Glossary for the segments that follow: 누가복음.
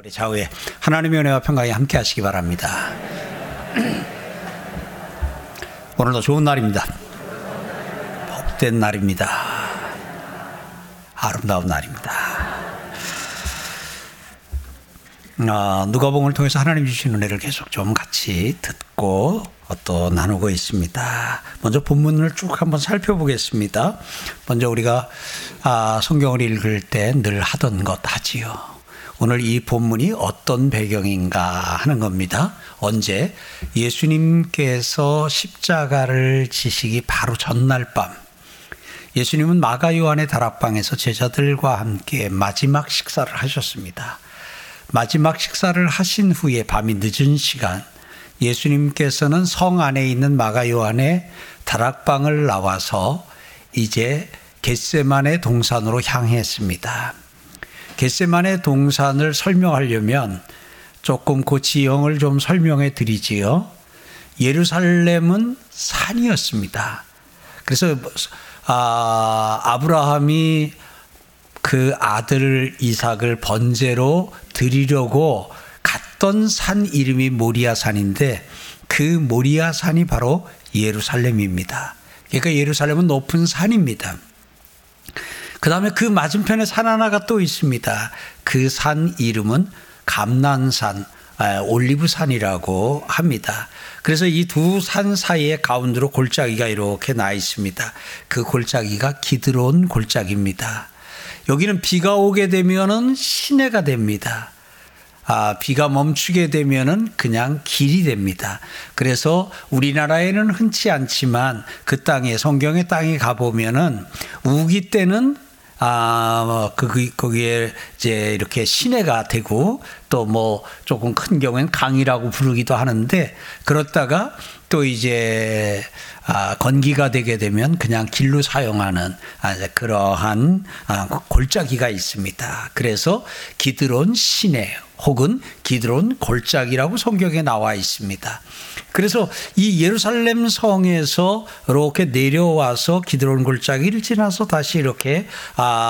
우리 좌우에 하나님의 은혜와 평강이 함께 하시기 바랍니다. 오늘도 좋은 날입니다. 복된 날입니다. 아름다운 날입니다. 누가복음을 통해서 하나님 주신 은혜를 계속 좀 같이 듣고 또 나누고 있습니다. 먼저 본문을 쭉 한번 살펴보겠습니다. 먼저 우리가 성경을 읽을 때 늘 하던 것 하지요. 오늘 이 본문이 어떤 배경인가 하는 겁니다. 언제 예수님께서 십자가를 지시기 바로 전날 밤 예수님은 마가 요한의 다락방에서 제자들과 함께 마지막 식사를 하셨습니다. 마지막 식사를 하신 후에 밤이 늦은 시간 예수님께서는 성 안에 있는 마가 요한의 다락방을 나와서 이제 겟세마네 동산으로 향했습니다. 겟세마네 동산을 설명하려면 조금 그 지형을 좀 설명해 드리지요. 예루살렘은 산이었습니다. 그래서 아브라함이 그 아들 이삭을 번제로 드리려고 갔던 산 이름이 모리아산인데 그 모리아산이 바로 예루살렘입니다. 그러니까 예루살렘은 높은 산입니다. 그 다음에 그 맞은편에 산 하나가 또 있습니다. 그 산 이름은 감난산, 올리브산이라고 합니다. 그래서 이 두 산 사이의 가운데로 골짜기가 이렇게 나 있습니다. 그 골짜기가 기드론 골짜기입니다. 여기는 비가 오게 되면은 시내가 됩니다. 비가 멈추게 되면은 그냥 길이 됩니다. 그래서 우리나라에는 흔치 않지만 그 땅에 성경의 땅에 가보면은 우기 때는 거기에 이제 이렇게 시내가 되고 또 뭐 조금 큰 경우엔 강이라고 부르기도 하는데 그렇다가 또 이제 건기가 되게 되면 그냥 길로 사용하는 그러한 골짜기가 있습니다. 그래서 기드론 시내 혹은 기드론 골짜기라고 성경에 나와 있습니다. 그래서 이 예루살렘 성에서 이렇게 내려와서 기드론 골짜기를 지나서 다시 이렇게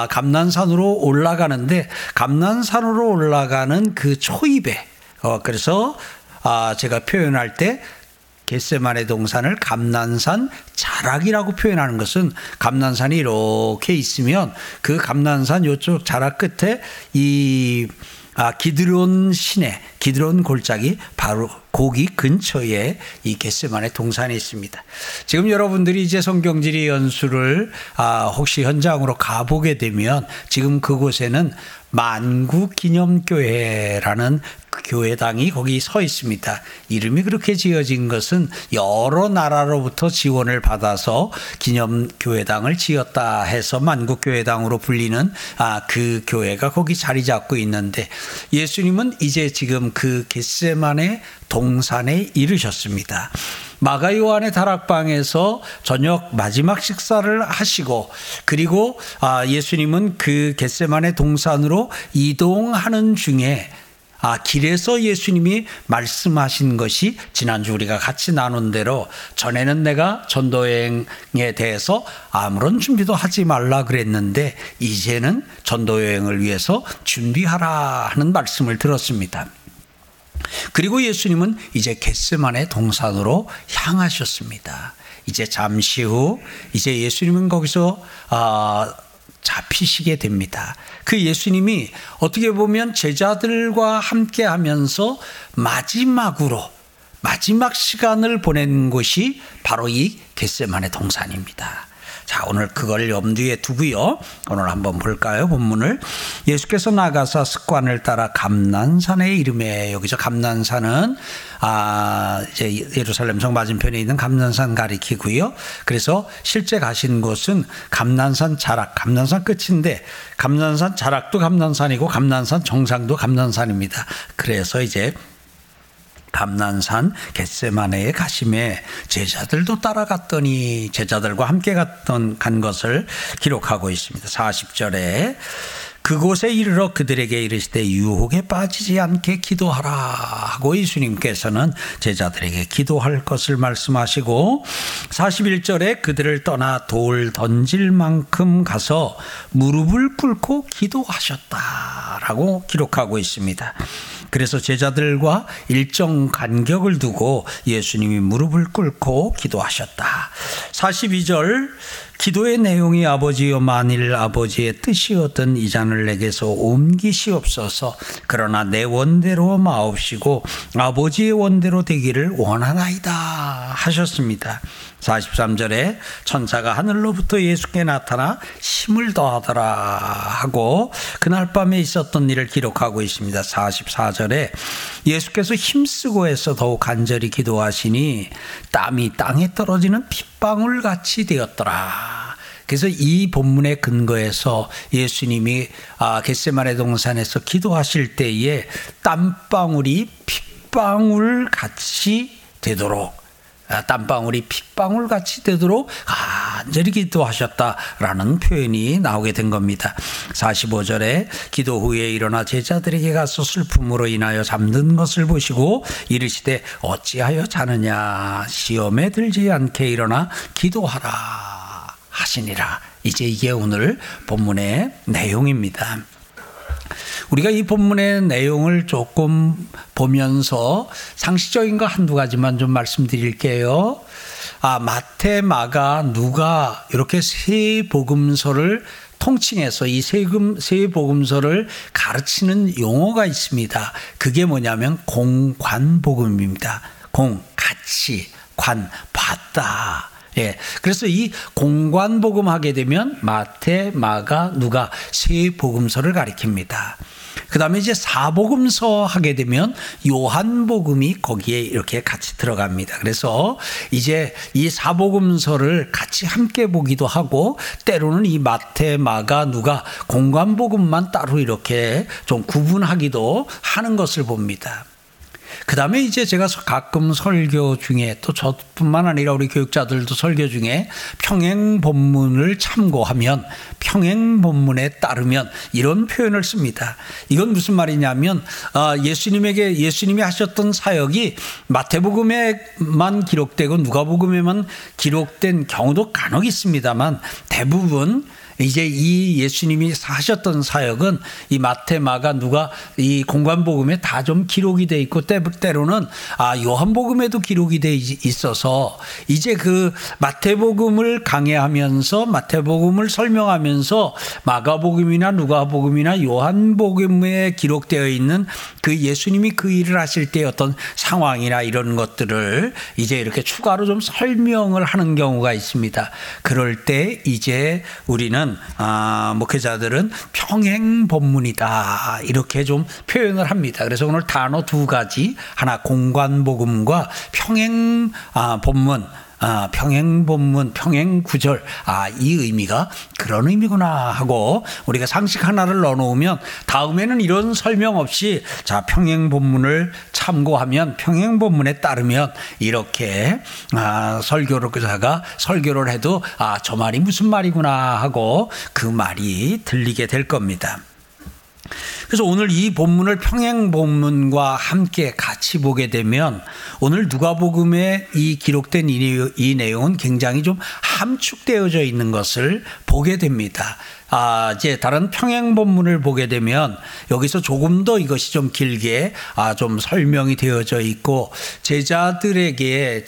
감난산으로 올라가는데 감난산으로 올라가는 그 초입에 그래서 제가 표현할 때 겟세마네 동산을 감난산 자락이라고 표현하는 것은 감난산이 이렇게 있으면 그 감난산 이쪽 자락 끝에 이 기드론 시내, 기드론 골짜기 바로 거기 근처에 이 겟세마네 동산이 있습니다. 지금 여러분들이 이제 성경지리 연수를 혹시 현장으로 가보게 되면 지금 그곳에는 만국기념교회라는 교회당이 거기 서 있습니다. 이름이 그렇게 지어진 것은 여러 나라로부터 지원을 받아서 기념교회당을 지었다 해서 만국교회당으로 불리는 그 교회가 거기 자리 잡고 있는데 예수님은 이제 지금 그 겟세마네 동산에 이르셨습니다. 마가 요한의 다락방에서 저녁 마지막 식사를 하시고 그리고 예수님은 그 겟세마네 동산으로 이동하는 중에 길에서 예수님이 말씀하신 것이 지난주 우리가 같이 나눈 대로 전에는 내가 전도여행에 대해서 아무런 준비도 하지 말라 그랬는데 이제는 전도여행을 위해서 준비하라 하는 말씀을 들었습니다. 그리고 예수님은 이제 겟세마네 동산으로 향하셨습니다. 이제 잠시 후 이제 예수님은 거기서 잡히시게 됩니다. 그 예수님이 어떻게 보면 제자들과 함께 하면서 마지막 시간을 보낸 곳이 바로 이 겟세마네 동산입니다. 자, 오늘 그걸 염두에 두고요. 오늘 한번 볼까요? 본문을. 예수께서 나가사 습관을 따라 감난산의 이름에 여기서 감난산은 이제 예루살렘 성 맞은편에 있는 감난산 가리키고요. 그래서 실제 가신 곳은 감난산 자락, 감난산 끝인데 감난산 자락도 감난산이고 감난산 정상도 감난산입니다. 그래서 이제 감난산 겟세마네에 가심에 제자들도 따라갔더니 제자들과 함께 간 것을 기록하고 있습니다. 40절에 그곳에 이르러 그들에게 이르시되 유혹에 빠지지 않게 기도하라 하고 예수님께서는 제자들에게 기도할 것을 말씀하시고 41절에 그들을 떠나 돌 던질 만큼 가서 무릎을 꿇고 기도하셨다 라고 기록하고 있습니다. 그래서 제자들과 일정 간격을 두고 예수님이 무릎을 꿇고 기도하셨다. 42절 기도의 내용이 아버지여 만일 아버지의 뜻이었던 이 잔을 내게서 옮기시옵소서. 그러나 내 원대로 마옵시고 아버지의 원대로 되기를 원하나이다 하셨습니다. 43절에 천사가 하늘로부터 예수께 나타나 힘을 더하더라 하고 그날 밤에 있었던 일을 기록하고 있습니다. 44절에 예수께서 힘쓰고 해서 더욱 간절히 기도하시니 땀이 땅에 떨어지는 핏방울같이 되었더라. 그래서 이 본문의 근거에서 예수님이 겟세마네 동산에서 기도하실 때에 땀방울이 핏방울같이 되도록 땀방울이 핏방울같이 되도록 간절히 기도하셨다라는 표현이 나오게 된 겁니다. 45절에 기도 후에 일어나 제자들에게 가서 슬픔으로 인하여 잠든 것을 보시고 이르시되 어찌하여 자느냐 시험에 들지 않게 일어나 기도하라 하시니라. 이제 이게 오늘 본문의 내용입니다. 우리가 이 본문의 내용을 조금 보면서 상식적인 거 한두 가지만 좀 말씀드릴게요. 마태, 마가, 누가 이렇게 세 복음서를 통칭해서 이 세 복음서를 가르치는 용어가 있습니다. 그게 뭐냐면 공관복음입니다. 공, 같이, 관, 봤다. 예, 그래서 이 공관복음 하게 되면 마태, 마가, 누가 세 복음서를 가리킵니다. 그 다음에 이제 사복음서 하게 되면 요한복음이 거기에 이렇게 같이 들어갑니다. 그래서 이제 이 사복음서를 같이 함께 보기도 하고 때로는 이 마태, 마가, 누가 공관복음만 따로 이렇게 좀 구분하기도 하는 것을 봅니다. 그 다음에 이제 제가 가끔 설교 중에 또 저뿐만 아니라 우리 교육자들도 설교 중에 평행 본문을 참고하면 평행 본문에 따르면 이런 표현을 씁니다. 이건 무슨 말이냐면 예수님이 하셨던 사역이 마태복음에만 기록되고 누가복음에만 기록된 경우도 간혹 있습니다만 대부분 이제 이 예수님이 하셨던 사역은 이 마태, 마가, 누가 이 공관복음에 다 좀 기록이 돼 있고 때로는 요한복음에도 기록이 돼 있어서 이제 그 마태복음을 강해하면서 마태복음을 설명하면서 마가복음이나 누가복음이나 요한복음에 기록되어 있는 그 예수님이 그 일을 하실 때의 어떤 상황이나 이런 것들을 이제 이렇게 추가로 좀 설명을 하는 경우가 있습니다. 그럴 때 이제 우리는 목회자들은 평행 본문이다 이렇게 좀 표현을 합니다. 그래서 오늘 단어 두 가지, 하나 공관복음과 평행 본문, 평행 본문, 평행 구절, 이 의미가 그런 의미구나 하고 우리가 상식 하나를 넣어놓으면 다음에는 이런 설명 없이 자 평행 본문을 참고하면 평행 본문에 따르면 이렇게 설교를 해도 저 말이 무슨 말이구나 하고 그 말이 들리게 될 겁니다. 그래서 오늘 이 본문을 평행 본문과 함께 같이 보게 되면 오늘 누가복음에 이 기록된 이 내용은 굉장히 좀 함축되어져 있는 것을 보게 됩니다. 이제 다른 평행 본문을 보게 되면 여기서 조금 더 이것이 좀 길게 좀 설명이 되어져 있고 제자들에게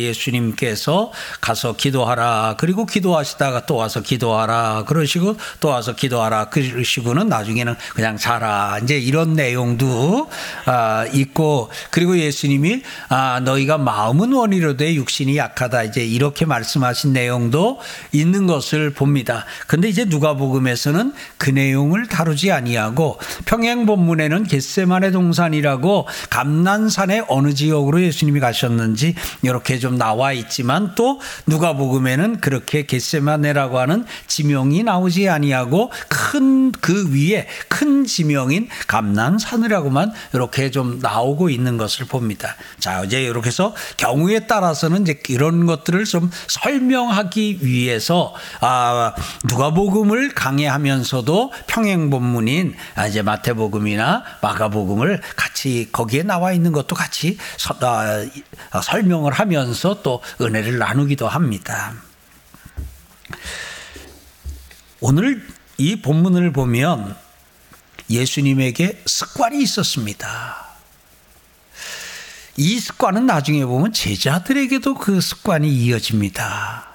예수님께서 가서 기도하라 그리고 기도하시다가 또 와서 기도하라 그러시고 또 와서 기도하라 그러시고는 나중에는 그냥 자라 이제 이런 내용도 있고 그리고 예수님이 너희가 마음은 원이로 돼 육신이 약하다 이제 이렇게 말씀하신 내용도 있는 것을 봅니다. 근데 이제 누가복음에서는 그 내용을 다루지 아니하고 평행 본문에는 겟세마네 동산이라고 감난산의 어느 지역으로 예수님이 가셨는지 이렇게 좀 나와 있지만 또 누가복음에는 그렇게 겟세마네라고 하는 지명이 나오지 아니하고 큰 그 위에 큰 지명인 감난산이라고만 이렇게 좀 나오고 있는 것을 봅니다. 자, 이제 이렇게 해서 경우에 따라서는 이제 이런 것들을 좀 설명하기 위해서 누가복음 복음을 강해하면서도 평행 본문인 이제 마태복음이나 마가복음을 같이 거기에 나와 있는 것도 같이 설명을 하면서 또 은혜를 나누기도 합니다. 오늘 이 본문을 보면 예수님에게 습관이 있었습니다. 이 습관은 나중에 보면 제자들에게도 그 습관이 이어집니다.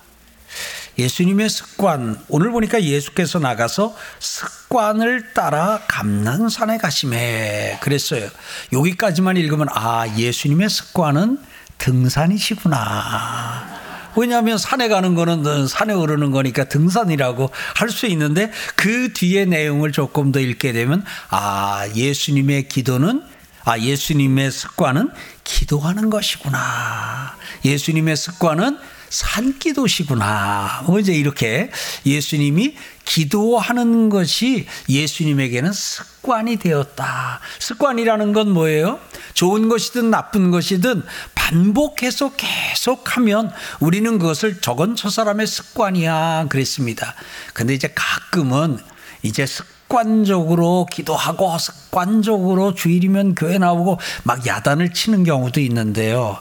예수님의 습관, 오늘 보니까 예수께서 나가서 습관을 따라 감난산에 가시매 그랬어요. 여기까지만 읽으면 아, 예수님의 습관은 등산이시구나. 왜냐하면 산에 가는 거는 산에 오르는 거니까 등산이라고 할 수 있는데, 그 뒤에 내용을 조금 더 읽게 되면 아, 예수님의 기도는, 아, 예수님의 습관은 기도하는 것이구나. 예수님의 습관은 산기도시구나. 이제 이렇게 예수님이 기도하는 것이 예수님에게는 습관이 되었다. 습관이라는 건 뭐예요? 좋은 것이든 나쁜 것이든 반복해서 계속하면 우리는 그것을 저건 저 사람의 습관이야 그랬습니다. 근데 이제 가끔은 이제 습관적으로 기도하고 습관적으로 주일이면 교회 나오고 막 야단을 치는 경우도 있는데요.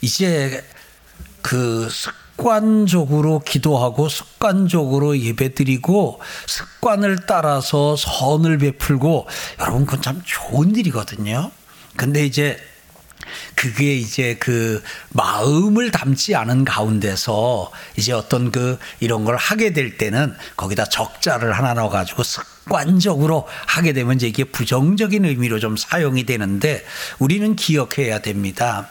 이제 그 습관적으로 기도하고 습관적으로 예배드리고 습관을 따라서 선을 베풀고, 여러분 그건 참 좋은 일이거든요. 근데 이제 그게 이제 그 마음을 담지 않은 가운데서 이제 어떤 그 이런 걸 하게 될 때는 거기다 적자를 하나 넣어가지고 습관적으로 하게 되면 이제 이게 부정적인 의미로 좀 사용이 되는데, 우리는 기억해야 됩니다.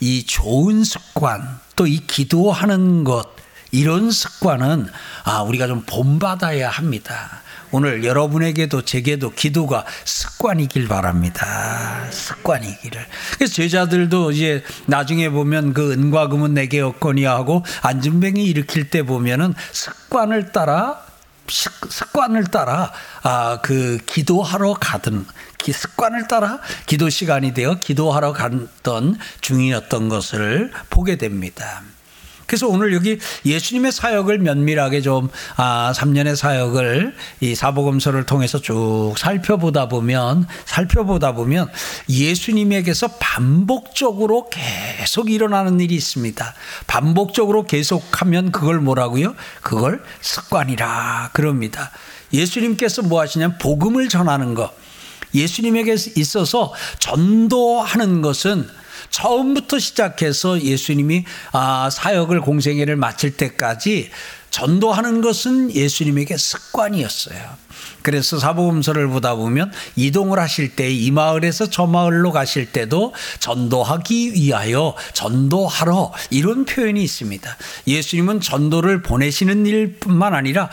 이 좋은 습관, 또 이 기도하는 것, 이런 습관은 우리가 좀 본받아야 합니다. 오늘 여러분에게도 제게도 기도가 습관이길 바랍니다. 습관이기를. 그래서 제자들도 이제 나중에 보면 그 은과 금은 내게 없거니와 하고 안진뱅이 일으킬 때 보면은 습관을 따라 그 기도하러 가든, 습관을 따라 기도 시간이 되어 기도하러 갔던 중이었던 것을 보게 됩니다. 그래서 오늘 여기 예수님의 사역을 면밀하게 좀 3년의 사역을 이 사복음서를 통해서 쭉 살펴보다 보면 예수님에게서 반복적으로 계속 일어나는 일이 있습니다. 반복적으로 계속하면 그걸 뭐라고요? 그걸 습관이라 그럽니다. 예수님께서 뭐 하시냐면 복음을 전하는 것. 예수님에게 있어서 전도하는 것은 처음부터 시작해서 예수님이 사역을 공생애를 마칠 때까지 전도하는 것은 예수님에게 습관이었어요. 그래서 사복음서를 보다 보면 이동을 하실 때 이 마을에서 저 마을로 가실 때도 전도하기 위하여, 전도하러, 이런 표현이 있습니다. 예수님은 전도를 보내시는 일뿐만 아니라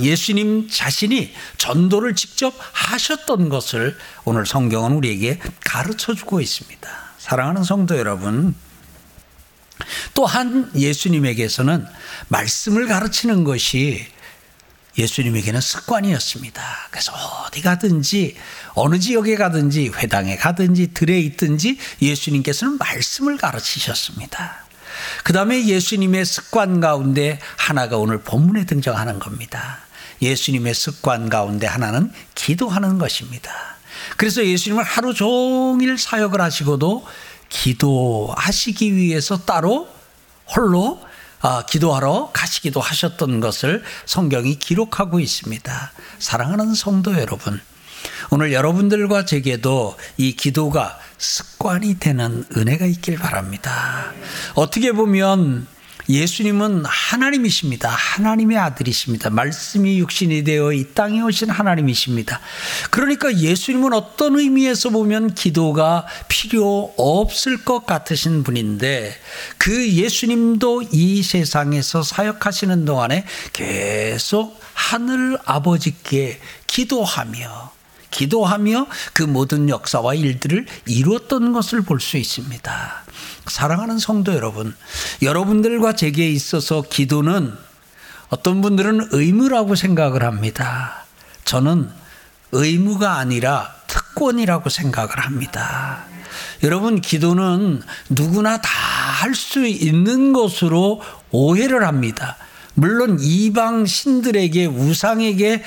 예수님 자신이 전도를 직접 하셨던 것을 오늘 성경은 우리에게 가르쳐주고 있습니다. 사랑하는 성도 여러분, 또한 예수님에게서는 말씀을 가르치는 것이 예수님에게는 습관이었습니다. 그래서 어디 가든지, 어느 지역에 가든지, 회당에 가든지, 들에 있든지 예수님께서는 말씀을 가르치셨습니다. 그 다음에 예수님의 습관 가운데 하나가 오늘 본문에 등장하는 겁니다. 예수님의 습관 가운데 하나는 기도하는 것입니다. 그래서 예수님은 하루 종일 사역을 하시고도 기도하시기 위해서 따로 홀로 기도하러 가시기도 하셨던 것을 성경이 기록하고 있습니다. 사랑하는 성도 여러분, 오늘 여러분들과 제게도 이 기도가 습관이 되는 은혜가 있길 바랍니다. 어떻게 보면 예수님은 하나님이십니다. 하나님의 아들이십니다. 말씀이 육신이 되어 이 땅에 오신 하나님이십니다. 그러니까 예수님은 어떤 의미에서 보면 기도가 필요 없을 것 같으신 분인데, 그 예수님도 이 세상에서 사역하시는 동안에 계속 하늘 아버지께 기도하며 그 모든 역사와 일들을 이루었던 것을 볼 수 있습니다. 사랑하는 성도 여러분, 여러분들과 제게 있어서 기도는 어떤 분들은 의무라고 생각을 합니다. 저는 의무가 아니라 특권이라고 생각을 합니다. 여러분, 기도는 누구나 다 할 수 있는 것으로 오해를 합니다. 물론 이방 신들에게, 우상에게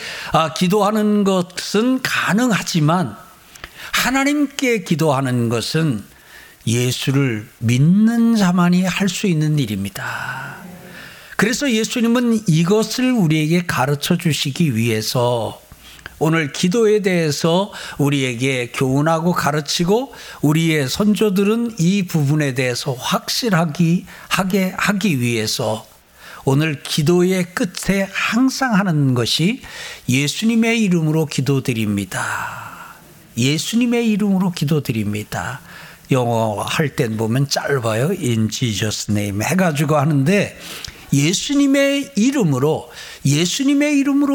기도하는 것은 가능하지만, 하나님께 기도하는 것은 예수를 믿는 자만이 할 수 있는 일입니다. 그래서 예수님은 이것을 우리에게 가르쳐 주시기 위해서 오늘 기도에 대해서 우리에게 교훈하고 가르치고 우리의 선조들은 이 부분에 대해서 확실하게 하기 위해서 오늘 기도의 끝에 항상 하는 것이 예수님의 이름으로 기도드립니다. 예수님의 이름으로 기도드립니다. 영어 할 땐 보면 짧아요. In Jesus name 해가지고 하는데 예수님의 이름으로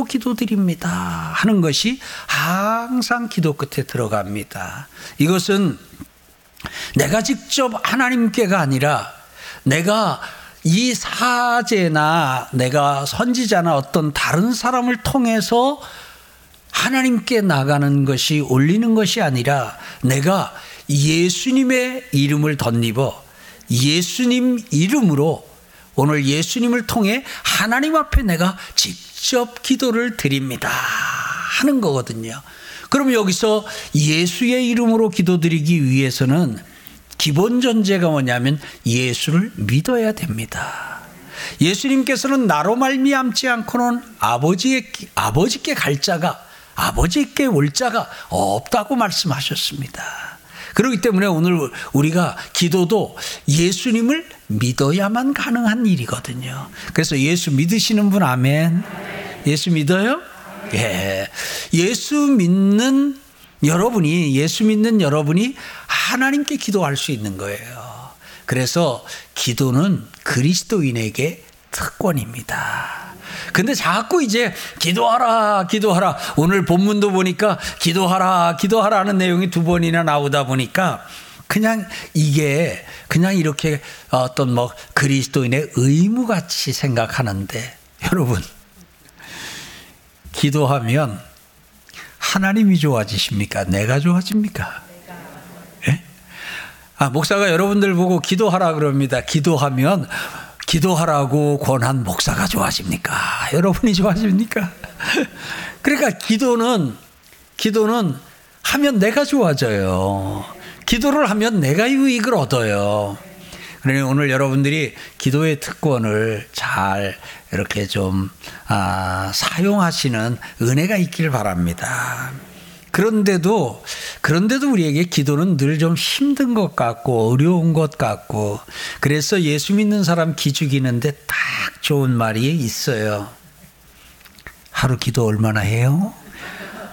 기도드립니다 하는 것이 항상 기도 끝에 들어갑니다. 이것은 내가 직접 하나님께가 아니라 내가 이 사제나 내가 선지자나 어떤 다른 사람을 통해서 하나님께 나가는 것이 올리는 것이 아니라 내가 예수님의 이름을 덧입어 예수님 이름으로 오늘 예수님을 통해 하나님 앞에 내가 직접 기도를 드립니다 하는 거거든요. 그럼 여기서 예수의 이름으로 기도드리기 위해서는 기본 전제가 뭐냐면 예수를 믿어야 됩니다. 예수님께서는 나로 말미암지 않고는 아버지께 갈 자가 아버지께 올 자가 없다고 말씀하셨습니다. 그렇기 때문에 오늘 우리가 기도도 예수님을 믿어야만 가능한 일이거든요. 그래서 예수 믿으시는 분 아멘. 예수 믿어요? 예. 예수 믿는 여러분이 하나님께 기도할 수 있는 거예요. 그래서 기도는 그리스도인에게 특권입니다. 근데 자꾸 이제 기도하라. 오늘 본문도 보니까 기도하라 하는 내용이 두 번이나 나오다 보니까 그냥 이렇게 어떤 뭐 그리스도인의 의무같이 생각하는데 여러분, 기도하면 하나님이 좋아지십니까? 내가 좋아집니까? 예? 아, 목사가 여러분들 보고 기도하라 그럽니다. 기도하면 기도하라고 권한 목사가 좋아집니까? 여러분이 좋아집니까? 그러니까 기도는 하면 내가 좋아져요. 기도를 하면 내가 유익을 얻어요. 그러니 오늘 여러분들이 기도의 특권을 잘 이렇게 좀 사용하시는 은혜가 있길 바랍니다. 그런데도 우리에게 기도는 늘 좀 힘든 것 같고 어려운 것 같고 그래서 예수 믿는 사람 기죽이는데 딱 좋은 말이 있어요. 하루 기도 얼마나 해요?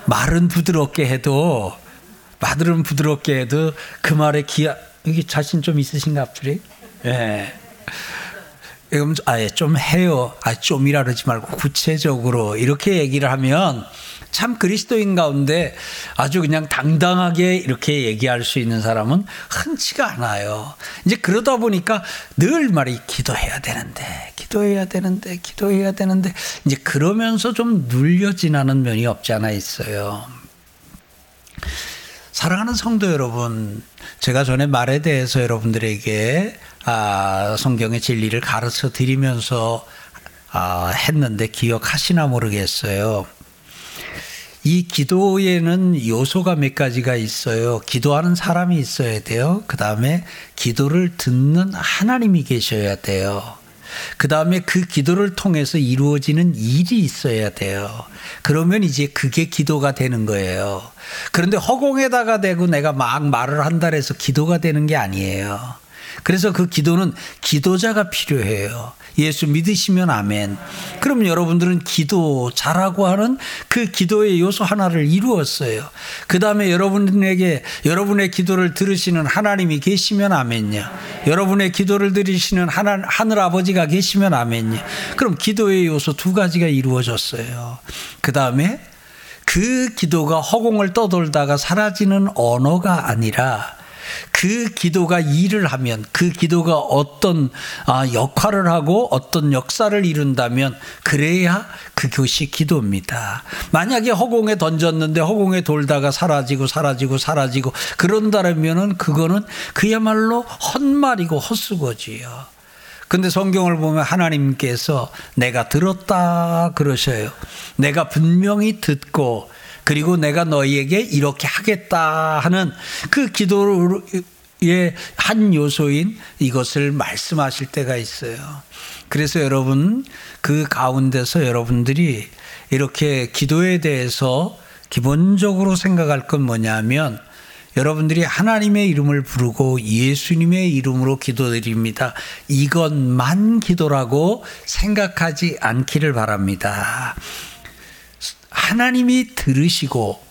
말은 부드럽게 해도 그 말에 여기 자신 좀 있으신가 보지? 예. 그럼 아예 좀 해요. 아 좀이라 그러지 말고 구체적으로 이렇게 얘기를 하면 참 그리스도인 가운데 아주 그냥 당당하게 이렇게 얘기할 수 있는 사람은 흔치가 않아요. 이제 그러다 보니까 늘 말이 기도해야 되는데 이제 그러면서 좀 눌려 지나는 면이 없지 않아 있어요. 사랑하는 성도 여러분, 제가 전에 말에 대해서 여러분들에게 성경의 진리를 가르쳐 드리면서 했는데 기억하시나 모르겠어요. 이 기도에는 요소가 몇 가지가 있어요. 기도하는 사람이 있어야 돼요. 그 다음에 기도를 듣는 하나님이 계셔야 돼요. 그 다음에 그 기도를 통해서 이루어지는 일이 있어야 돼요. 그러면 이제 그게 기도가 되는 거예요. 그런데 허공에다가 대고 내가 막 말을 한다 해서 기도가 되는 게 아니에요. 그래서 그 기도는 기도자가 필요해요. 예수 믿으시면 아멘. 그럼 여러분들은 기도자라고 하는 그 기도의 요소 하나를 이루었어요. 그 다음에 여러분의 기도를 들으시는 하나님이 계시면 아멘요. 여러분의 기도를 들으시는 하늘아버지가 계시면 아멘요. 그럼 기도의 요소 두 가지가 이루어졌어요. 그 다음에 그 기도가 허공을 떠돌다가 사라지는 언어가 아니라 그 기도가 일을 하면 그 기도가 어떤 역할을 하고 어떤 역사를 이룬다면 그래야 그것이 기도입니다. 만약에 허공에 던졌는데 허공에 돌다가 사라지고 그런다면은 그거는 그야말로 헛말이고 헛수고지요. 근데 성경을 보면 하나님께서 내가 들었다 그러셔요. 내가 분명히 듣고 그리고 내가 너희에게 이렇게 하겠다 하는 그 기도의 한 요소인 이것을 말씀하실 때가 있어요. 그래서 여러분, 그 가운데서 여러분들이 이렇게 기도에 대해서 기본적으로 생각할 건 뭐냐면, 여러분들이 하나님의 이름을 부르고 예수님의 이름으로 기도드립니다, 이것만 기도라고 생각하지 않기를 바랍니다. 하나님이 들으시고,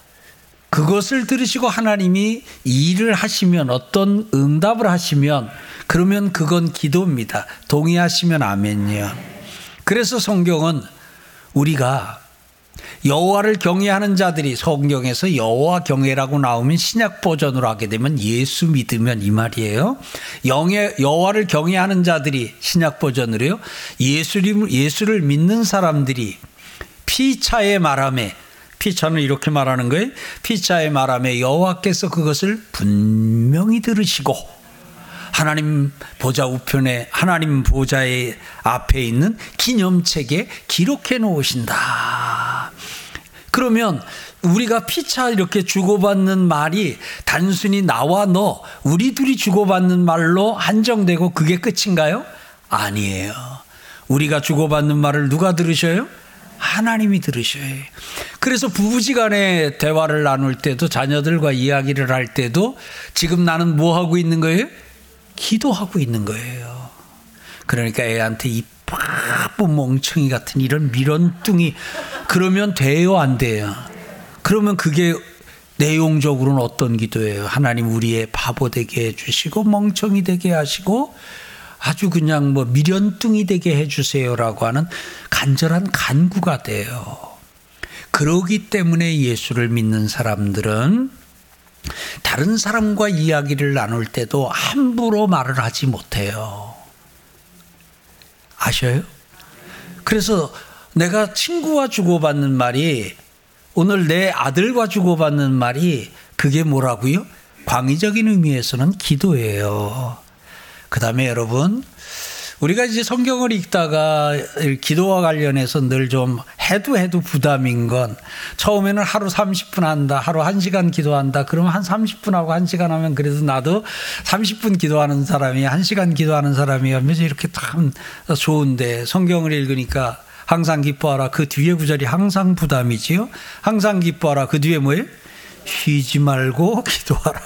그것을 들으시고 하나님이 일을 하시면, 어떤 응답을 하시면, 그러면 그건 기도입니다. 동의하시면 아멘이요. 그래서 성경은 우리가 여호와를 경외하는 자들이, 성경에서 여호와 경외라고 나오면 신약 버전으로 하게 되면 예수 믿으면 이 말이에요. 여호와를 경외하는 자들이 신약 버전으로요, 예수를 믿는 사람들이 피차에 말하며, 피차는 이렇게 말하는 거예요. 피차에 말하며 여호와께서 그것을 분명히 들으시고, 하나님 보좌 우편에, 하나님 보좌의 앞에 있는 기념책에 기록해 놓으신다. 그러면 우리가 피차 이렇게 주고받는 말이 단순히 나와 너, 우리 둘이 주고받는 말로 한정되고 그게 끝인가요? 아니에요. 우리가 주고받는 말을 누가 들으셔요? 하나님이 들으셔요. 그래서 부부지간에 대화를 나눌 때도, 자녀들과 이야기를 할 때도, 지금 나는 뭐 하고 있는 거예요? 기도하고 있는 거예요. 그러니까 애한테 이 바쁜 멍청이 같은 이런 미련뚱이, 그러면 돼요, 안 돼요? 그러면 그게 내용적으로는 어떤 기도예요? 하나님, 우리의 바보 되게 해주시고 멍청이 되게 하시고 아주 그냥 뭐 미련뚱이 되게 해주세요라고 하는 간절한 간구가 돼요. 그러기 때문에 예수를 믿는 사람들은 다른 사람과 이야기를 나눌 때도 함부로 말을 하지 못해요. 아셔요? 그래서 내가 친구와 주고받는 말이, 오늘 내 아들과 주고받는 말이, 그게 뭐라고요? 광의적인 의미에서는 기도예요. 그 다음에 여러분, 우리가 이제 성경을 읽다가 기도와 관련해서 늘 좀 해도 부담인 건, 처음에는 하루 30분 한다, 하루 1시간 기도한다, 그러면 한 30분 하고 1시간 하면, 그래도 나도 30분 기도하는 사람이 1시간 기도하는 사람이 하면서 이렇게 참 좋은데, 성경을 읽으니까 항상 기뻐하라, 그 뒤에 구절이 항상 부담이지요. 항상 기뻐하라, 그 뒤에 뭐예요? 쉬지 말고 기도하라.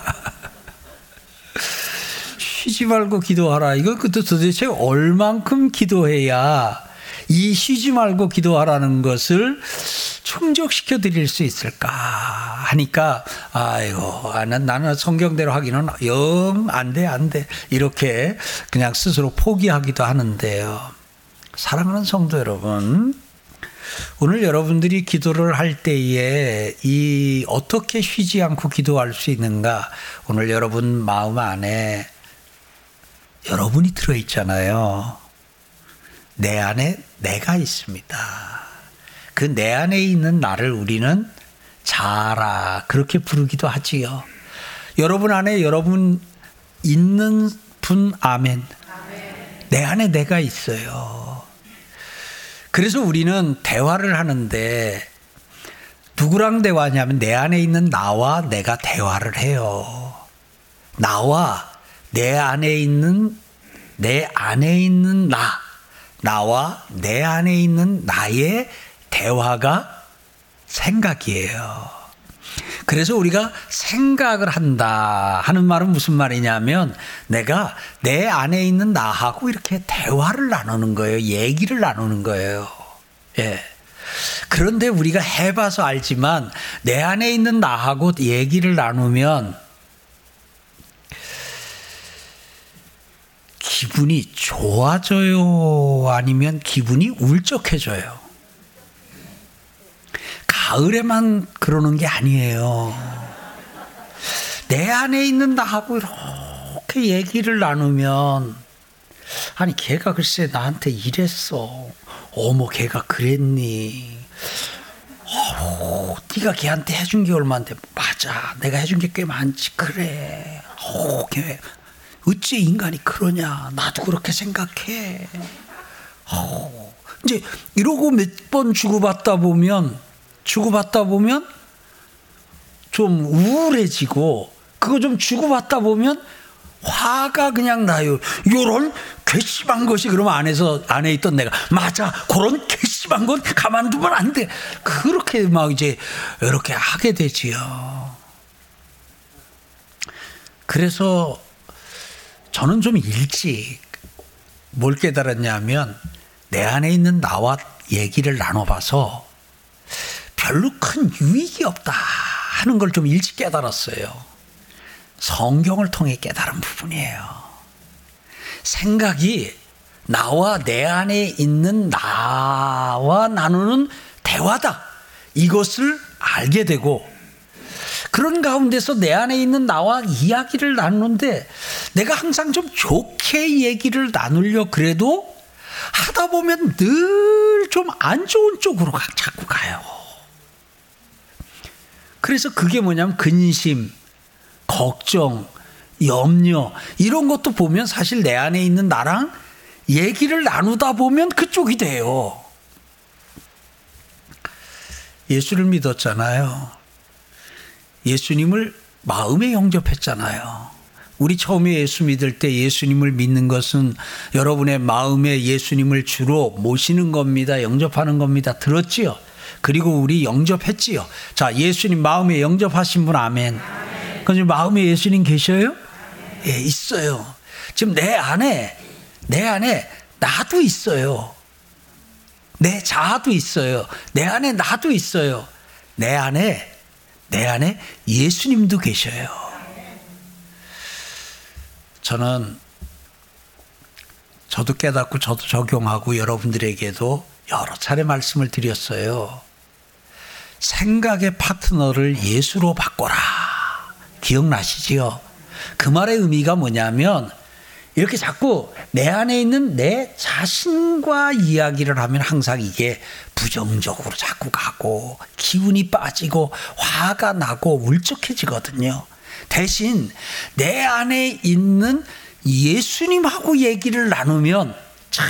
쉬지 말고 기도하라. 이건 도대체 얼만큼 기도해야 이 쉬지 말고 기도하라는 것을 충족시켜 드릴 수 있을까 하니까, 아이고, 나는 성경대로 하기는 영 안 돼 이렇게 그냥 스스로 포기하기도 하는데요. 사랑하는 성도 여러분, 오늘 여러분들이 기도를 할 때에 이 어떻게 쉬지 않고 기도할 수 있는가, 오늘 여러분 마음 안에 여러분이 들어있잖아요. 내 안에 내가 있습니다. 그 내 안에 있는 나를 우리는 자라, 그렇게 부르기도 하지요. 여러분 안에 여러분 있는 분, 아멘. 내 안에 내가 있어요. 그래서 우리는 대화를 하는데 누구랑 대화하냐면, 내 안에 있는 나와 내가 대화를 해요. 나와 내 안에 있는 나, 나와 내 안에 있는 나의 대화가 생각이에요. 그래서 우리가 생각을 한다 하는 말은 무슨 말이냐면, 내가 내 안에 있는 나하고 이렇게 대화를 나누는 거예요. 얘기를 나누는 거예요. 예. 그런데 우리가 해봐서 알지만, 내 안에 있는 나하고 얘기를 나누면 기분이 좋아져요? 아니면 기분이 울적해져요? 가을에만 그러는 게 아니에요. 내 안에 있는 나하고 이렇게 얘기를 나누면, 아니 걔가 글쎄 나한테 이랬어, 어머 걔가 그랬니, 네가 걔한테 해준 게 얼만데, 맞아 내가 해준 게 꽤 많지, 그래, 걔 어째 인간이 그러냐, 나도 그렇게 생각해. 이제 이러고 몇 번 주고받다 보면 좀 우울해지고, 그거 좀 주고받다 보면 화가 그냥 나요. 요런 괘씸한 것이 그러면 안에 있던 내가 맞아. 그런 괘씸한 건 가만두면 안 돼. 그렇게 막 이제 이렇게 하게 되지요. 그래서 저는 좀 일찍 뭘 깨달았냐면 내 안에 있는 나와 얘기를 나눠봐서 별로 큰 유익이 없다 하는 걸 좀 일찍 깨달았어요. 성경을 통해 깨달은 부분이에요. 생각이 나와 내 안에 있는 나와 나누는 대화다. 이것을 알게 되고 그런 가운데서 내 안에 있는 나와 이야기를 나누는데 내가 항상 좀 좋게 얘기를 나누려 그래도 하다 보면 늘 좀 안 좋은 쪽으로 자꾸 가요. 그래서 그게 뭐냐면 근심, 걱정, 염려 이런 것도 보면 사실 내 안에 있는 나랑 얘기를 나누다 보면 그쪽이 돼요. 예수를 믿었잖아요. 예수님을 마음에 영접했잖아요. 우리 처음에 예수 믿을 때 예수님을 믿는 것은 여러분의 마음에 예수님을 주로 모시는 겁니다. 영접하는 겁니다. 들었지요? 그리고 우리 영접했지요? 자, 예수님 마음에 영접하신 분 아멘. 그럼 지금 마음에 예수님 계셔요? 예, 있어요. 지금 내 안에 나도 있어요. 내 자아도 있어요. 내 안에 나도 있어요. 내 안에 예수님도 계셔요. 저도 깨닫고 저도 적용하고 여러분들에게도 여러 차례 말씀을 드렸어요. 생각의 파트너를 예수로 바꿔라. 기억나시지요? 그 말의 의미가 뭐냐면 이렇게 자꾸 내 안에 있는 내 자신과 이야기를 하면 항상 이게 부정적으로 자꾸 가고 기운이 빠지고 화가 나고 울적해지거든요. 대신 내 안에 있는 예수님하고 얘기를 나누면 참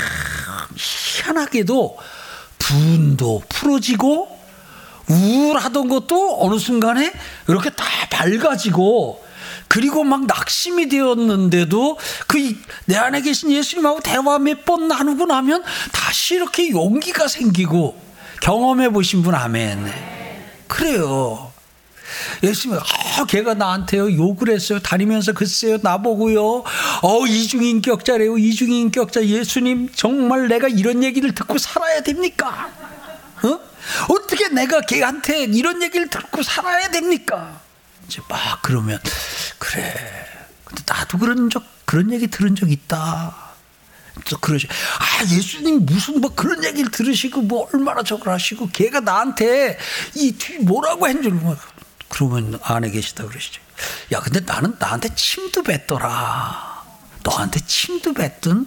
희한하게도 분도 풀어지고 우울하던 것도 어느 순간에 이렇게 다 밝아지고 그리고 막 낙심이 되었는데도 내 안에 계신 예수님하고 대화 몇 번 나누고 나면 다시 이렇게 용기가 생기고 경험해 보신 분 아멘. 그래요. 예수님, 걔가 나한테요 욕을 했어요. 다니면서 글쎄요 나보고요. 이중인격자래요. 이중인격자 예수님 정말 내가 이런 얘기를 듣고 살아야 됩니까? 어떻게 내가 걔한테 이런 얘기를 듣고 살아야 됩니까? 이제 막 그러면 그래. 근데 나도 그런 얘기 들은 적 있다. 또 그러시. 예수님 무슨 뭐 그런 얘기를 들으시고 뭐 얼마나 저걸 하시고 걔가 나한테 이 뒤 뭐라고 한 줄 뭐 그러면 안에 계시다 그러시죠. 야, 근데 나한테 침도 뱉더라. 너한테 침도 뱉든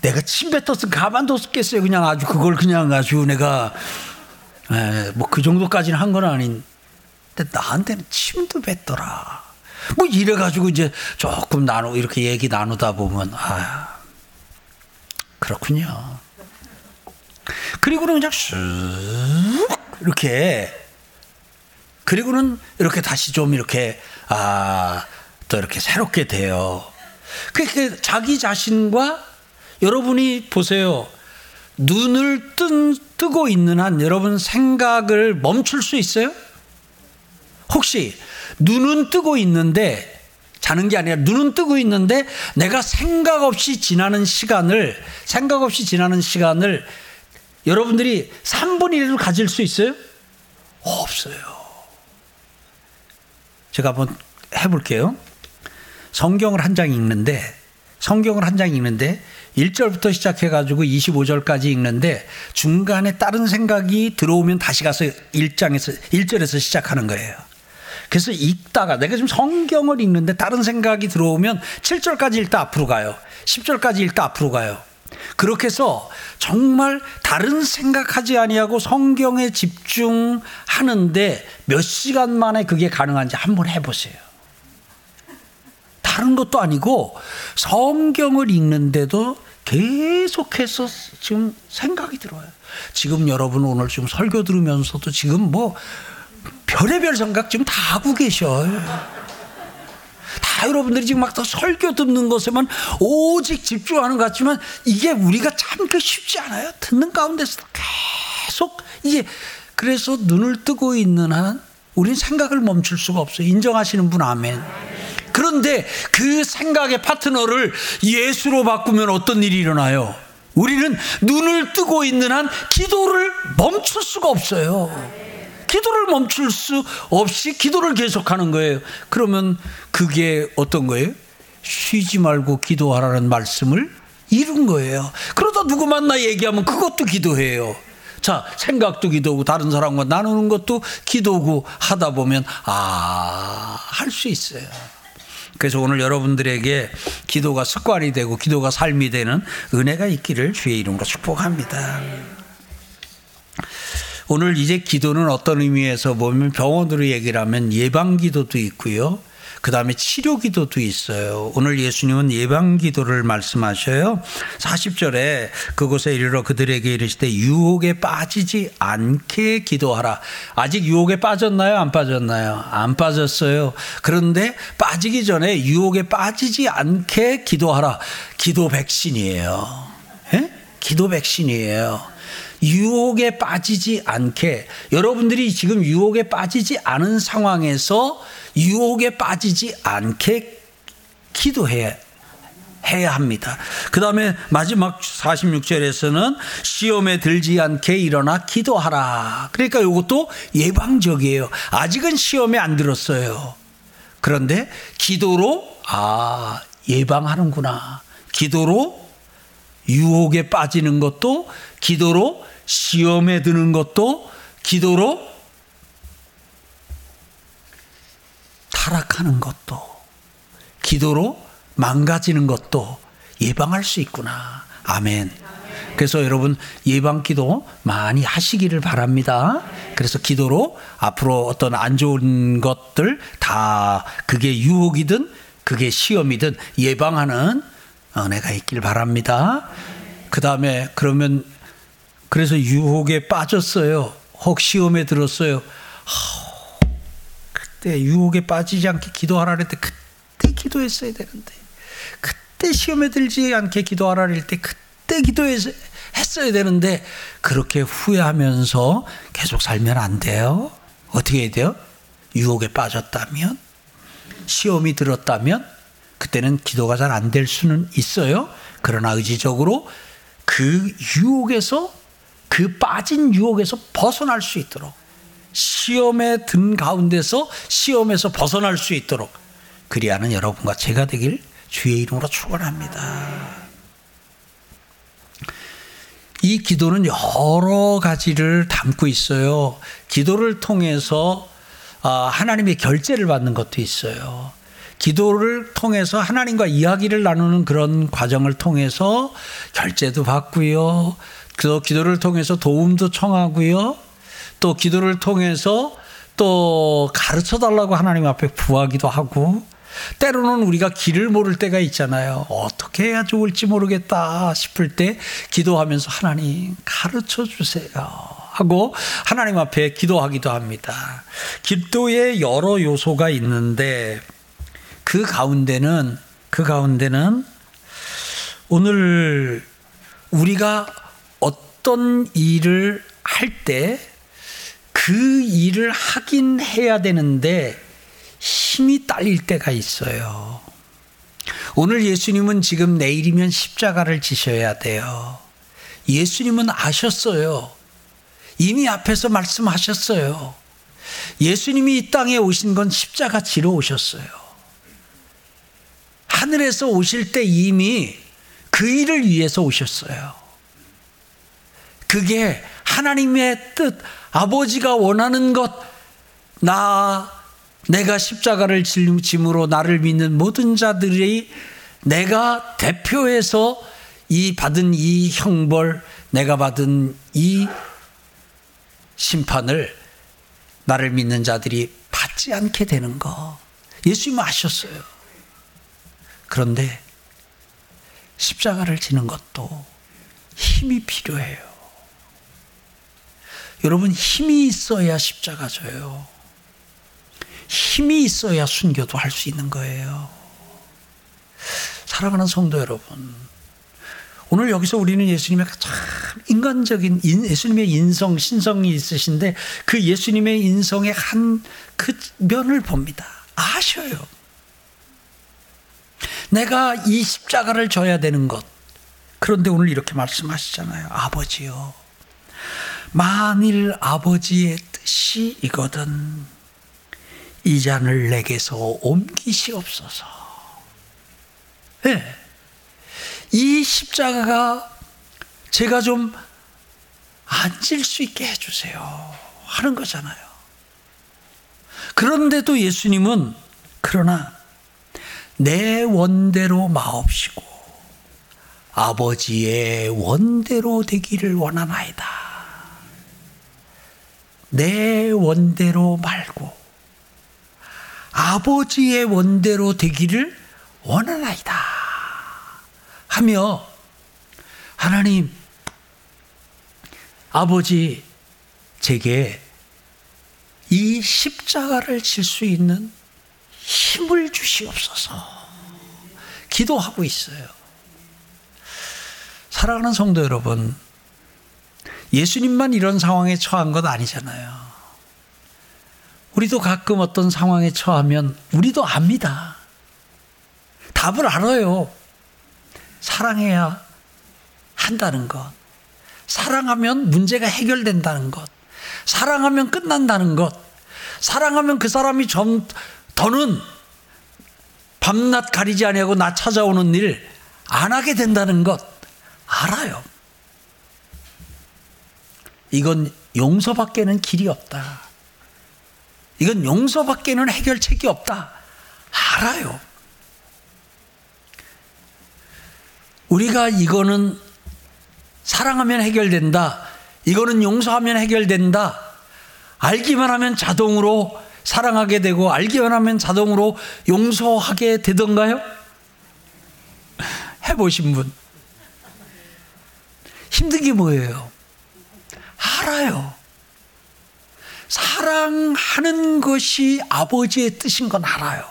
내가 침 뱉었으면 가만뒀겠어요. 그냥 아주 그걸 그냥 아주 내가 뭐 그 정도까지는 한 건 아닌. 근데 나한테는 침도 뱉더라. 뭐 이래가지고 이제 조금 이렇게 얘기 나누다 보면, 그렇군요. 그리고는 그냥 쑥, 이렇게. 그리고는 이렇게 다시 좀 이렇게, 또 이렇게 새롭게 돼요. 그러니까 자기 자신과 여러분이 보세요. 눈을 뜨고 있는 한 여러분 생각을 멈출 수 있어요? 혹시 눈은 뜨고 있는데 자는 게 아니라 눈은 뜨고 있는데 내가 생각 없이 지나는 시간을 여러분들이 3분이라도 가질 수 있어요? 없어요. 제가 한번 해볼게요. 성경을 한 장 읽는데 1절부터 시작해가지고 25절까지 읽는데 중간에 다른 생각이 들어오면 다시 가서 1절에서 시작하는 거예요. 그래서 읽다가 내가 지금 성경을 읽는데 다른 생각이 들어오면 7절까지 읽다 앞으로 가요. 10절까지 읽다 앞으로 가요. 그렇게 해서 정말 다른 생각하지 아니하고 성경에 집중하는데 몇 시간 만에 그게 가능한지 한번 해보세요. 다른 것도 아니고 성경을 읽는데도 계속해서 지금 생각이 들어와요. 지금 여러분 오늘 지금 설교 들으면서도 지금 별의별 생각 지금 다 하고 계셔요. 다 다 여러분들이 지금 막 더 설교 듣는 것에만 오직 집중하는 것 같지만 이게 우리가 참 그 쉽지 않아요. 듣는 가운데서 계속 이게 그래서 눈을 뜨고 있는 한 우린 생각을 멈출 수가 없어요. 인정하시는 분 아멘. 그런데 그 생각의 파트너를 예수로 바꾸면 어떤 일이 일어나요? 우리는 눈을 뜨고 있는 한 기도를 멈출 수가 없어요. 기도를 멈출 수 없이 기도를 계속하는 거예요. 그러면 그게 어떤 거예요? 쉬지 말고 기도하라는 말씀을 이룬 거예요. 그러다 누구 만나 얘기하면 그것도 기도해요. 자, 생각도 기도고 다른 사람과 나누는 것도 기도고 하다 보면 할 수 있어요. 그래서 오늘 여러분들에게 기도가 습관이 되고 기도가 삶이 되는 은혜가 있기를 주의 이름으로 축복합니다. 오늘 이제 기도는 어떤 의미에서 보면 병원으로 얘기를 하면 예방기도도 있고요. 그 다음에 치료기도도 있어요. 오늘 예수님은 예방기도를 말씀하셔요. 40절에 그곳에 이르러 그들에게 이르시되 유혹에 빠지지 않게 기도하라. 아직 유혹에 빠졌나요? 안 빠졌나요? 안 빠졌어요. 그런데 빠지기 전에 유혹에 빠지지 않게 기도하라. 기도 백신이에요. 예? 기도 백신이에요. 유혹에 빠지지 않게, 여러분들이 지금 유혹에 빠지지 않은 상황에서 유혹에 빠지지 않게 기도해야 합니다. 그 다음에 마지막 46절에서는 시험에 들지 않게 일어나 기도하라. 그러니까 이것도 예방적이에요. 아직은 시험에 안 들었어요. 그런데 기도로 예방하는구나. 기도로 유혹에 빠지는 것도, 기도로 시험에 드는 것도, 기도로 타락하는 것도, 기도로 망가지는 것도 예방할 수 있구나. 아멘. 그래서 여러분 예방기도 많이 하시기를 바랍니다. 그래서 기도로 앞으로 어떤 안 좋은 것들 다, 그게 유혹이든 그게 시험이든 예방하는 은혜가 있길 바랍니다. 그 다음에 그러면 그래서 유혹에 빠졌어요. 혹 시험에 들었어요. 그때 유혹에 빠지지 않게 기도하라 그랬을 때 그때 기도했어야 되는데, 그때 시험에 들지 않게 기도하라 그랬을 때 그때 기도했어야 되는데, 그렇게 후회하면서 계속 살면 안 돼요. 어떻게 해야 돼요? 유혹에 빠졌다면, 시험이 들었다면 그때는 기도가 잘 안 될 수는 있어요. 그러나 의지적으로 그 유혹에서, 그 빠진 유혹에서 벗어날 수 있도록, 시험에 든 가운데서, 시험에서 벗어날 수 있도록 그리하는 여러분과 제가 되길 주의 이름으로 축원합니다. 이 기도는 여러 가지를 담고 있어요. 기도를 통해서 하나님의 결제를 받는 것도 있어요. 기도를 통해서 하나님과 이야기를 나누는 그런 과정을 통해서 결제도 받고요. 또 기도를 통해서 도움도 청하고요. 또 기도를 통해서 또 가르쳐달라고 하나님 앞에 구하기도 하고, 때로는 우리가 길을 모를 때가 있잖아요. 어떻게 해야 좋을지 모르겠다 싶을 때 기도하면서 하나님 가르쳐 주세요 하고 하나님 앞에 기도하기도 합니다. 기도에 여러 요소가 있는데 그 가운데는 오늘 우리가 어떤 일을 할 때 그 일을 하긴 해야 되는데 힘이 딸릴 때가 있어요. 오늘 예수님은 지금 내일이면 십자가를 지셔야 돼요. 예수님은 아셨어요. 이미 앞에서 말씀하셨어요. 예수님이 이 땅에 오신 건 십자가 지러 오셨어요. 하늘에서 오실 때 이미 그 일을 위해서 오셨어요. 그게 하나님의 뜻, 아버지가 원하는 것, 내가 십자가를 짐으로 나를 믿는 모든 자들이 내가 대표해서 이 받은 이 형벌, 내가 받은 이 심판을 나를 믿는 자들이 받지 않게 되는 거 예수님 아셨어요. 그런데 십자가를 지는 것도 힘이 필요해요. 여러분 힘이 있어야 십자가 져요. 힘이 있어야 순교도 할 수 있는 거예요. 사랑하는 성도 여러분, 오늘 여기서 우리는 예수님의 참 인간적인 예수님의 인성, 신성이 있으신데 그 예수님의 인성의 한 그 면을 봅니다. 아셔요. 내가 이 십자가를 져야 되는 것. 그런데 오늘 이렇게 말씀하시잖아요. 아버지요, 만일 아버지의 뜻이 이거든 이 잔을 내게서 옮기시옵소서. 네. 이 십자가가 제가 좀 앉을 수 있게 해주세요 하는 거잖아요. 그런데도 예수님은 그러나 내 원대로 마옵시고 아버지의 원대로 되기를 원하나이다. 내 원대로 말고 아버지의 원대로 되기를 원하나이다 하며, 하나님 아버지, 제게 이 십자가를 질 수 있는 힘을 주시옵소서 기도하고 있어요. 사랑하는 성도 여러분, 예수님만 이런 상황에 처한 건 아니잖아요. 우리도 가끔 어떤 상황에 처하면 우리도 압니다. 답을 알아요. 사랑해야 한다는 것, 사랑하면 문제가 해결된다는 것, 사랑하면 끝난다는 것, 사랑하면 그 사람이 좀 더는 밤낮 가리지 아니하고 나 찾아오는 일 안 하게 된다는 것 알아요. 이건 용서밖에는 길이 없다. 이건 용서밖에는 해결책이 없다. 알아요. 우리가 이거는 사랑하면 해결된다, 이거는 용서하면 해결된다, 알기만 하면 자동으로 사랑하게 되고 알기만 하면 자동으로 용서하게 되던가요? 해보신 분? 힘든 게 뭐예요? 알아요. 사랑하는 것이 아버지의 뜻인 건 알아요.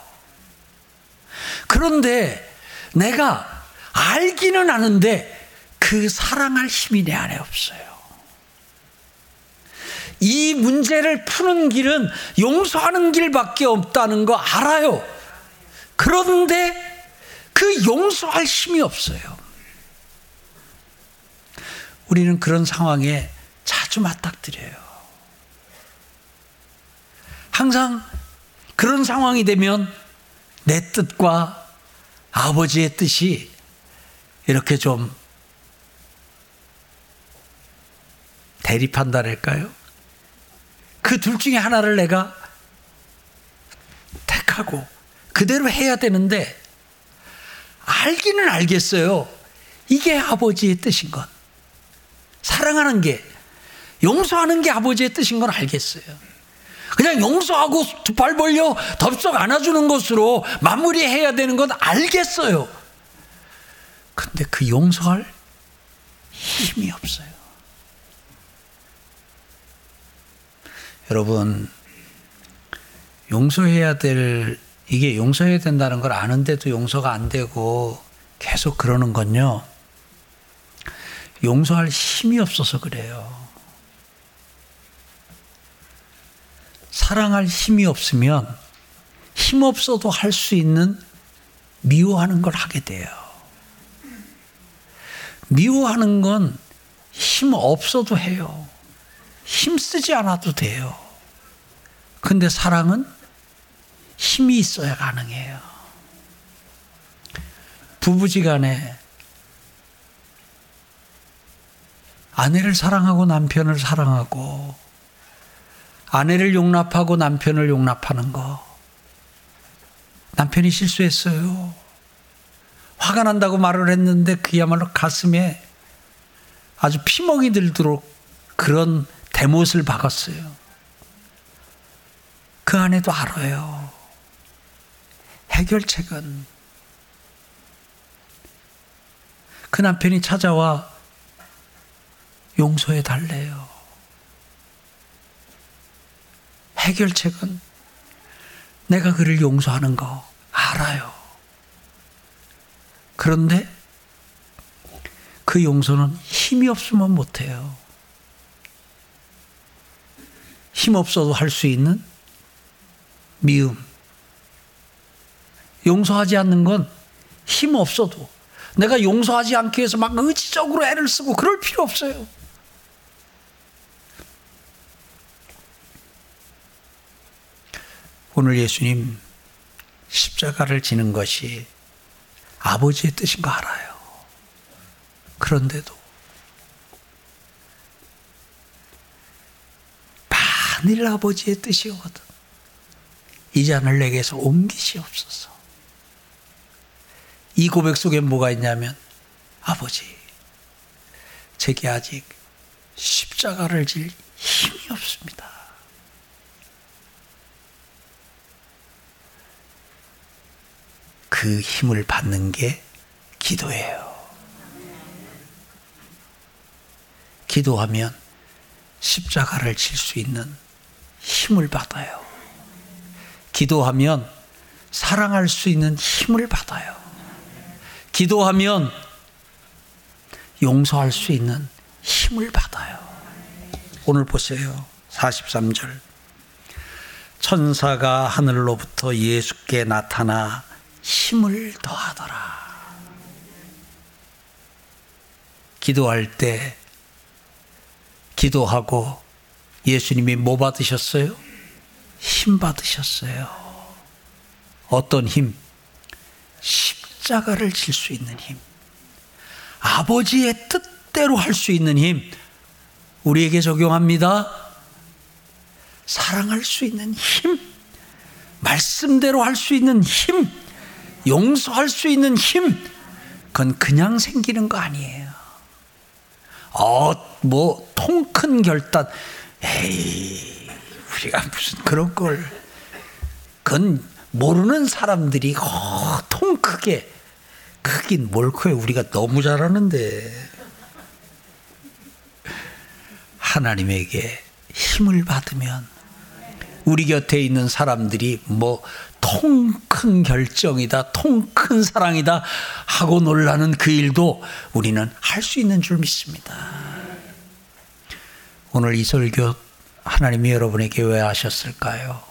그런데 내가 알기는 아는데 그 사랑할 힘이 내 안에 없어요. 이 문제를 푸는 길은 용서하는 길밖에 없다는 거 알아요. 그런데 그 용서할 힘이 없어요. 우리는 그런 상황에 자주 맞닥뜨려요. 항상 그런 상황이 되면 내 뜻과 아버지의 뜻이 이렇게 좀 대립한다 할까요? 그 둘 중에 하나를 내가 택하고 그대로 해야 되는데, 알기는 알겠어요. 이게 아버지의 뜻인 건, 사랑하는 게, 용서하는 게 아버지의 뜻인 건 알겠어요. 그냥 용서하고 두 팔 벌려 덥석 안아주는 것으로 마무리해야 되는 건 알겠어요. 근데 그 용서할 힘이 없어요. 여러분, 용서해야 될, 이게 용서해야 된다는 걸 아는데도 용서가 안 되고 계속 그러는 건요, 용서할 힘이 없어서 그래요. 사랑할 힘이 없으면 힘 없어도 할 수 있는 미워하는 걸 하게 돼요. 미워하는 건 힘 없어도 해요. 힘쓰지 않아도 돼요. 근데 사랑은 힘이 있어야 가능해요. 부부지간에 아내를 사랑하고 남편을 사랑하고, 아내를 용납하고 남편을 용납하는 거, 남편이 실수했어요, 화가 난다고 말을 했는데 그야말로 가슴에 아주 피멍이 들도록 그런 대못을 박았어요. 그 안에도 알아요. 해결책은 그 남편이 찾아와 용서해 달래요. 해결책은 내가 그를 용서하는 거 알아요. 그런데 그 용서는 힘이 없으면 못해요. 힘 없어도 할 수 있는 미움. 용서하지 않는 건 힘 없어도, 내가 용서하지 않기 위해서 막 의지적으로 애를 쓰고 그럴 필요 없어요. 오늘 예수님 십자가를 지는 것이 아버지의 뜻인 거 알아요. 그런데도 만일 아버지의 뜻이거든 이 잔을 내게서 옮기시옵소서. 이 고백 속에 뭐가 있냐면, 아버지, 제게 아직 십자가를 질 힘이 없습니다. 그 힘을 받는 게 기도예요. 기도하면 십자가를 질 수 있는 힘을 받아요. 기도하면 사랑할 수 있는 힘을 받아요. 기도하면 용서할 수 있는 힘을 받아요. 오늘 보세요. 43절. 천사가 하늘로부터 예수께 나타나 힘을 더하더라. 기도할 때, 기도하고 예수님이 뭐 받으셨어요? 힘 받으셨어요. 어떤 힘? 십자가를 질 수 있는 힘. 아버지의 뜻대로 할 수 있는 힘. 우리에게 적용합니다. 사랑할 수 있는 힘. 말씀대로 할 수 있는 힘. 용서할 수 있는 힘. 그건 그냥 생기는 거 아니에요. 뭐 통 큰 결단. 에이, 우리가 무슨 그런 걸. 그건 모르는 사람들이 통 크게. 크긴 뭘 커요. 우리가 너무 잘하는데. 하나님에게 힘을 받으면 우리 곁에 있는 사람들이 뭐 통 큰 결정이다, 통 큰 사랑이다 하고 놀라는 그 일도 우리는 할 수 있는 줄 믿습니다. 오늘 이 설교 하나님이 여러분에게 왜 하셨을까요?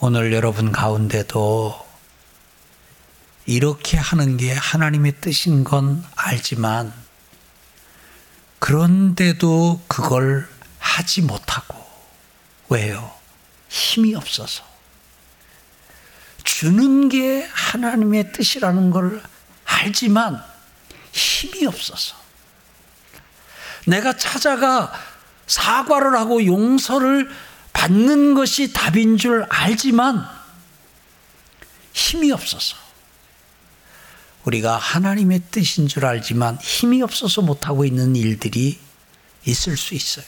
오늘 여러분 가운데도 이렇게 하는 게 하나님의 뜻인 건 알지만, 그런데도 그걸 하지 못하고, 왜요? 힘이 없어서. 주는 게 하나님의 뜻이라는 걸 알지만 힘이 없어서. 내가 찾아가 사과를 하고 용서를 받는 것이 답인 줄 알지만 힘이 없어서. 우리가 하나님의 뜻인 줄 알지만 힘이 없어서 못하고 있는 일들이 있을 수 있어요.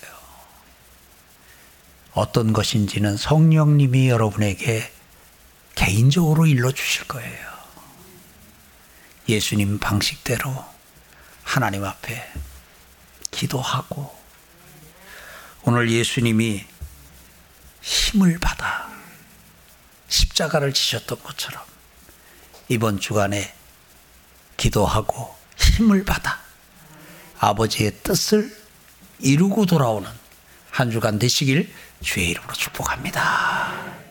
어떤 것인지는 성령님이 여러분에게 개인적으로 일러주실 거예요. 예수님 방식대로 하나님 앞에 기도하고, 오늘 예수님이 힘을 받아 십자가를 지셨던 것처럼 이번 주간에 기도하고 힘을 받아 아버지의 뜻을 이루고 돌아오는 한 주간 되시길 주의 이름으로 축복합니다.